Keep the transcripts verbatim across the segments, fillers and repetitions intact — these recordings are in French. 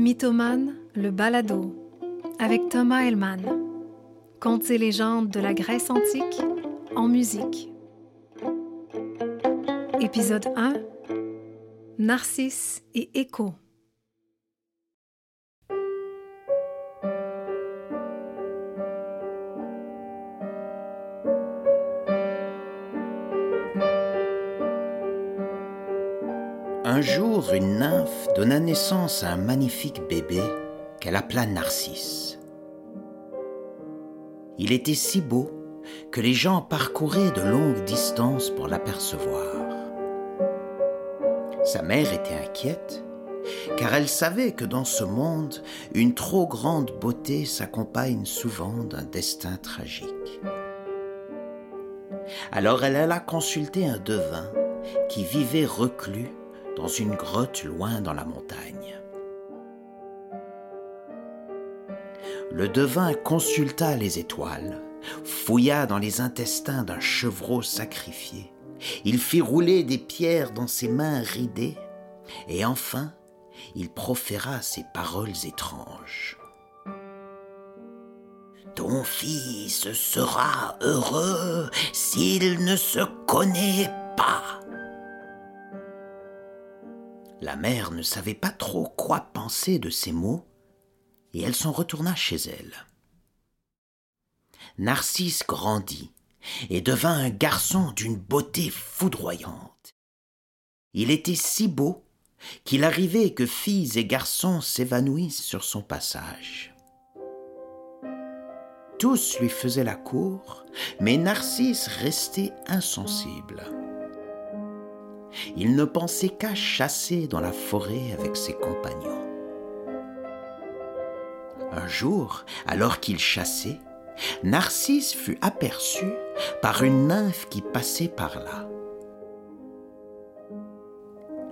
Mythomane, le balado, avec Thomas Hellman. Contes et légendes de la Grèce antique en musique. Épisode un. Narcisse et Écho. Un jour, une nymphe donna naissance à un magnifique bébé qu'elle appela Narcisse. Il était si beau que les gens parcouraient de longues distances pour l'apercevoir. Sa mère était inquiète, car elle savait que dans ce monde, une trop grande beauté s'accompagne souvent d'un destin tragique. Alors elle alla consulter un devin qui vivait reclus dans une grotte loin dans la montagne. Le devin consulta les étoiles, fouilla dans les intestins d'un chevreau sacrifié. Il fit rouler des pierres dans ses mains ridées, et enfin, il proféra ces paroles étranges. « Ton fils sera heureux s'il ne se connaît pas. » La mère ne savait pas trop quoi penser de ces mots, et elle s'en retourna chez elle. Narcisse grandit et devint un garçon d'une beauté foudroyante. Il était si beau qu'il arrivait que filles et garçons s'évanouissent sur son passage. Tous lui faisaient la cour, mais Narcisse restait insensible. Il ne pensait qu'à chasser dans la forêt avec ses compagnons. Un jour, alors qu'il chassait, Narcisse fut aperçu par une nymphe qui passait par là.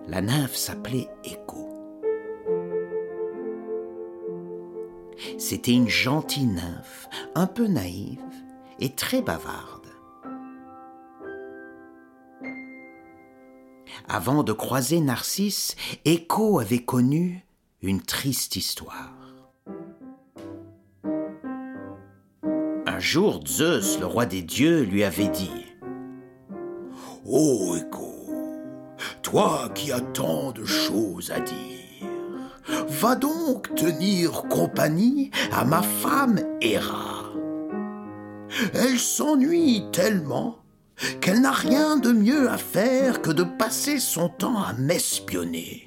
La nymphe s'appelait Écho. C'était une gentille nymphe, un peu naïve et très bavarde. Avant de croiser Narcisse, Écho avait connu une triste histoire. Un jour, Zeus, le roi des dieux, lui avait dit « Oh Écho, toi qui as tant de choses à dire, va donc tenir compagnie à ma femme Héra. Elle s'ennuie tellement qu'elle n'a rien de mieux à faire que de passer son temps à m'espionner.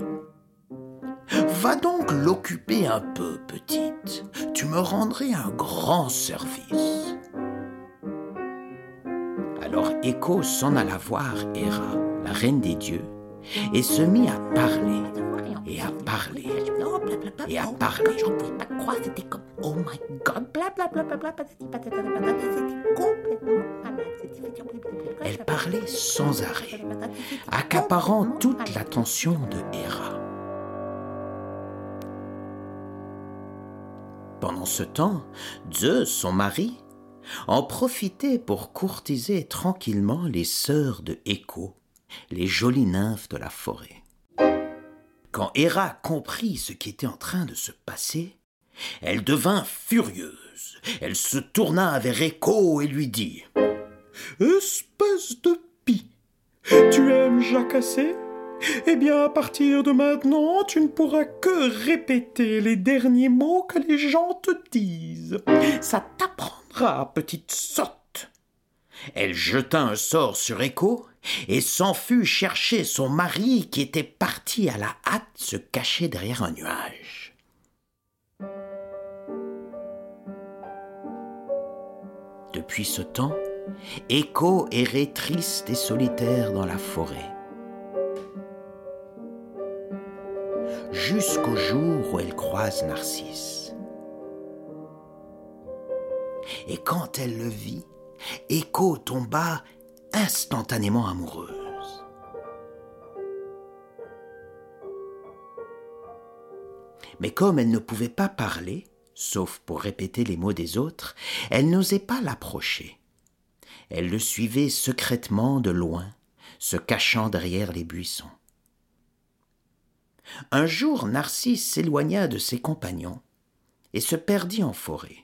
Va donc l'occuper un peu, petite. Tu me rendrais un grand service. » Alors Écho s'en alla voir Héra, la reine des dieux, et se mit à parler, et à parler, et à parler. Je ne pouvais pas croire, c'était comme « Oh my God !» C'était complètement malade. Elle parlait sans arrêt, accaparant toute l'attention de Héra. Pendant ce temps, Zeus, son mari, en profitait pour courtiser tranquillement les sœurs de Écho, les jolies nymphes de la forêt. Quand Héra comprit ce qui était en train de se passer, elle devint furieuse. Elle se tourna vers Écho et lui dit « Espèce de pie, tu aimes jacasser? Eh bien, à partir de maintenant, tu ne pourras que répéter les derniers mots que les gens te disent. Ça t'apprendra, petite sotte. » Elle jeta un sort sur Écho et s'enfuit chercher son mari qui était parti à la hâte se cacher derrière un nuage. Depuis ce temps, Écho errait triste et solitaire dans la forêt. Jusqu'au jour où elle croise Narcisse. Et quand elle le vit, Écho tomba instantanément amoureuse. Mais comme elle ne pouvait pas parler, sauf pour répéter les mots des autres, elle n'osait pas l'approcher. Elle le suivait secrètement de loin, se cachant derrière les buissons. Un jour, Narcisse s'éloigna de ses compagnons et se perdit en forêt.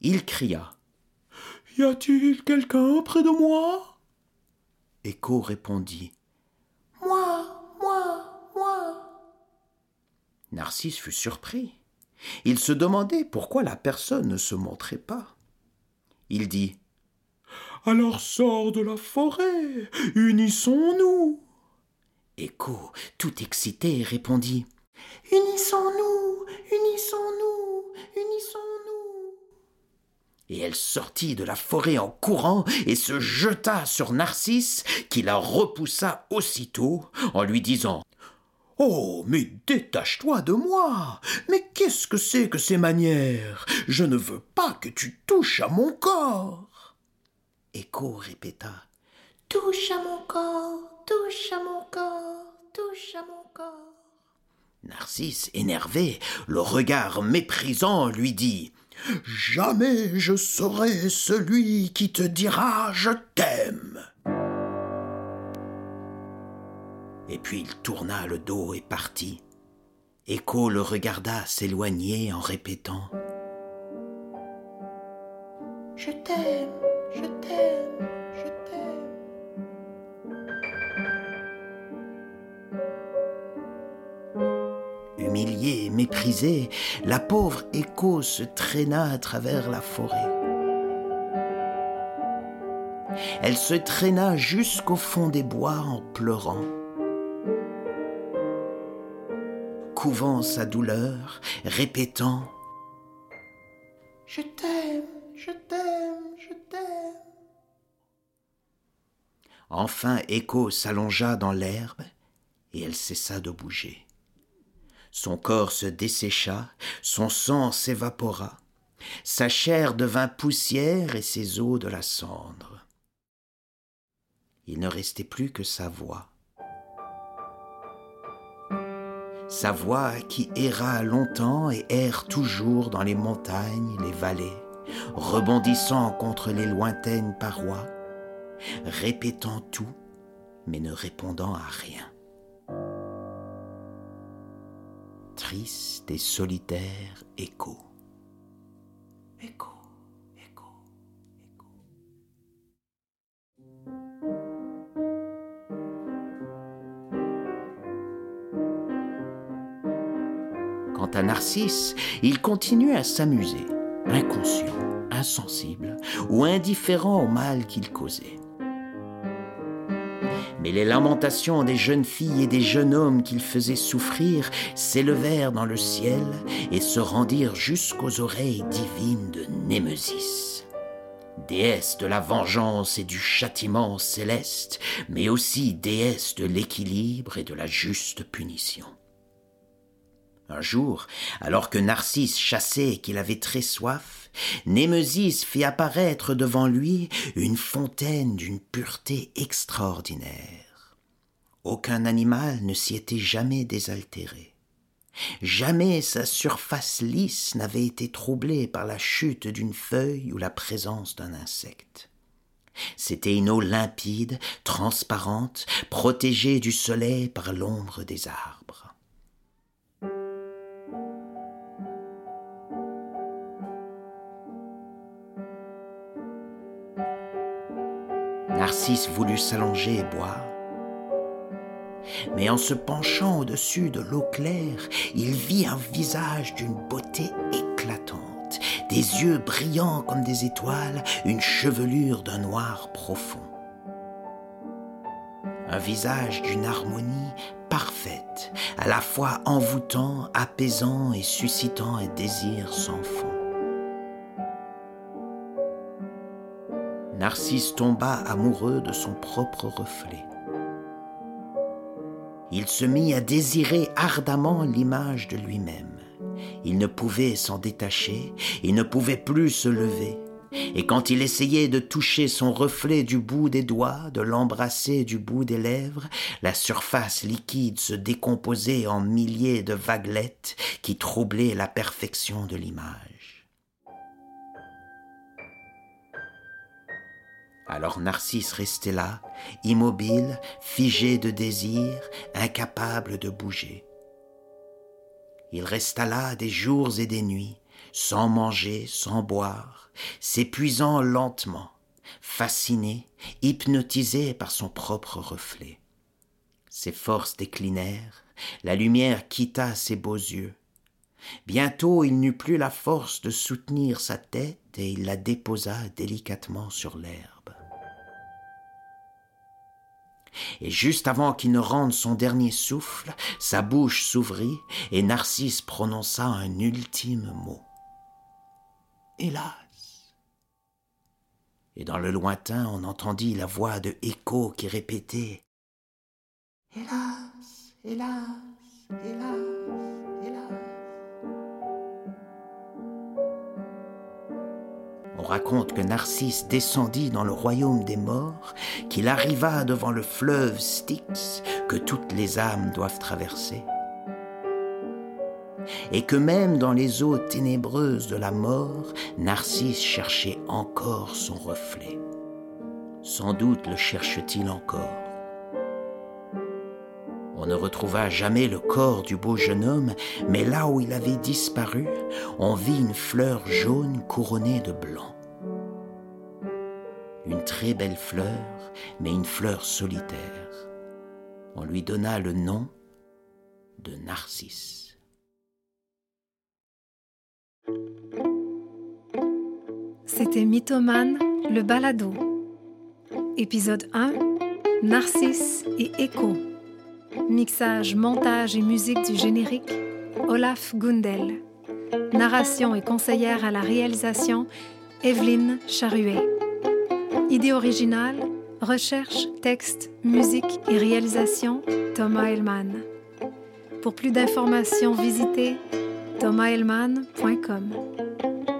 Il cria « Y a-t-il quelqu'un près de moi ?» Écho répondit « Moi, moi, moi !» Narcisse fut surpris. Il se demandait pourquoi la personne ne se montrait pas. Il dit « Alors sors de la forêt, unissons-nous !» Écho, tout excité, répondit « Unissons-nous, unissons-nous, unissons-nous !» Et elle sortit de la forêt en courant et se jeta sur Narcisse, qui la repoussa aussitôt en lui disant « Oh, mais détache-toi de moi! Mais qu'est-ce que c'est que ces manières? Je ne veux pas que tu touches à mon corps !» Écho répéta « Touche à mon corps !» « Touche à mon corps, touche à mon corps. » Narcisse, énervé, le regard méprisant, lui dit « Jamais je serai celui qui te dira « Je t'aime !» Et puis il tourna le dos et partit. Écho le regarda s'éloigner en répétant « Je t'aime, je t'aime, je t'aime. » Humiliée et méprisée, la pauvre Écho se traîna à travers la forêt. Elle se traîna jusqu'au fond des bois en pleurant. Couvant sa douleur, répétant « Je t'aime, je t'aime, je t'aime. » Enfin, Écho s'allongea dans l'herbe et elle cessa de bouger. Son corps se dessécha, son sang s'évapora, sa chair devint poussière et ses os de la cendre. Il ne restait plus que sa voix. Sa voix qui erra longtemps et erre toujours dans les montagnes, les vallées, rebondissant contre les lointaines parois, répétant tout, mais ne répondant à rien. Triste et solitaire Écho. Écho, Écho, Écho. Quant à Narcisse, il continue à s'amuser, inconscient, insensible ou indifférent au mal qu'il causait. Mais les lamentations des jeunes filles et des jeunes hommes qu'il faisait souffrir s'élevèrent dans le ciel et se rendirent jusqu'aux oreilles divines de Némésis, déesse de la vengeance et du châtiment céleste, mais aussi déesse de l'équilibre et de la juste punition. Un jour, alors que Narcisse chassait et qu'il avait très soif, Némésis fit apparaître devant lui une fontaine d'une pureté extraordinaire. Aucun animal ne s'y était jamais désaltéré. Jamais sa surface lisse n'avait été troublée par la chute d'une feuille ou la présence d'un insecte. C'était une eau limpide, transparente, protégée du soleil par l'ombre des arbres. Narcisse voulut s'allonger et boire. Mais en se penchant au-dessus de l'eau claire, il vit un visage d'une beauté éclatante, des yeux brillants comme des étoiles, une chevelure d'un noir profond. Un visage d'une harmonie parfaite, à la fois envoûtant, apaisant et suscitant un désir sans fond. Narcisse tomba amoureux de son propre reflet. Il se mit à désirer ardemment l'image de lui-même. Il ne pouvait s'en détacher, il ne pouvait plus se lever. Et quand il essayait de toucher son reflet du bout des doigts, de l'embrasser du bout des lèvres, la surface liquide se décomposait en milliers de vaguelettes qui troublaient la perfection de l'image. Alors Narcisse restait là, immobile, figé de désir, incapable de bouger. Il resta là des jours et des nuits, sans manger, sans boire, s'épuisant lentement, fasciné, hypnotisé par son propre reflet. Ses forces déclinèrent, la lumière quitta ses beaux yeux. Bientôt il n'eut plus la force de soutenir sa tête et il la déposa délicatement sur l'herbe. Et juste avant qu'il ne rende son dernier souffle, sa bouche s'ouvrit et Narcisse prononça un ultime mot. Hélas! Et dans le lointain, on entendit la voix de Écho qui répétait « Hélas, hélas, hélas, hélas !» On raconte que Narcisse descendit dans le royaume des morts, qu'il arriva devant le fleuve Styx, que toutes les âmes doivent traverser, et que même dans les eaux ténébreuses de la mort, Narcisse cherchait encore son reflet. Sans doute le cherche-t-il encore. On ne retrouva jamais le corps du beau jeune homme, mais là où il avait disparu, on vit une fleur jaune couronnée de blanc. Une très belle fleur, mais une fleur solitaire. On lui donna le nom de Narcisse. C'était Mythomane, le balado. Épisode un, Narcisse et Écho. Mixage, montage et musique du générique, Olaf Gundel. Narration et conseillère à la réalisation, Evelyne Charuet. Idée originale, recherche, texte, musique et réalisation, Thomas Hellman. Pour plus d'informations, visitez thomas hellman point com.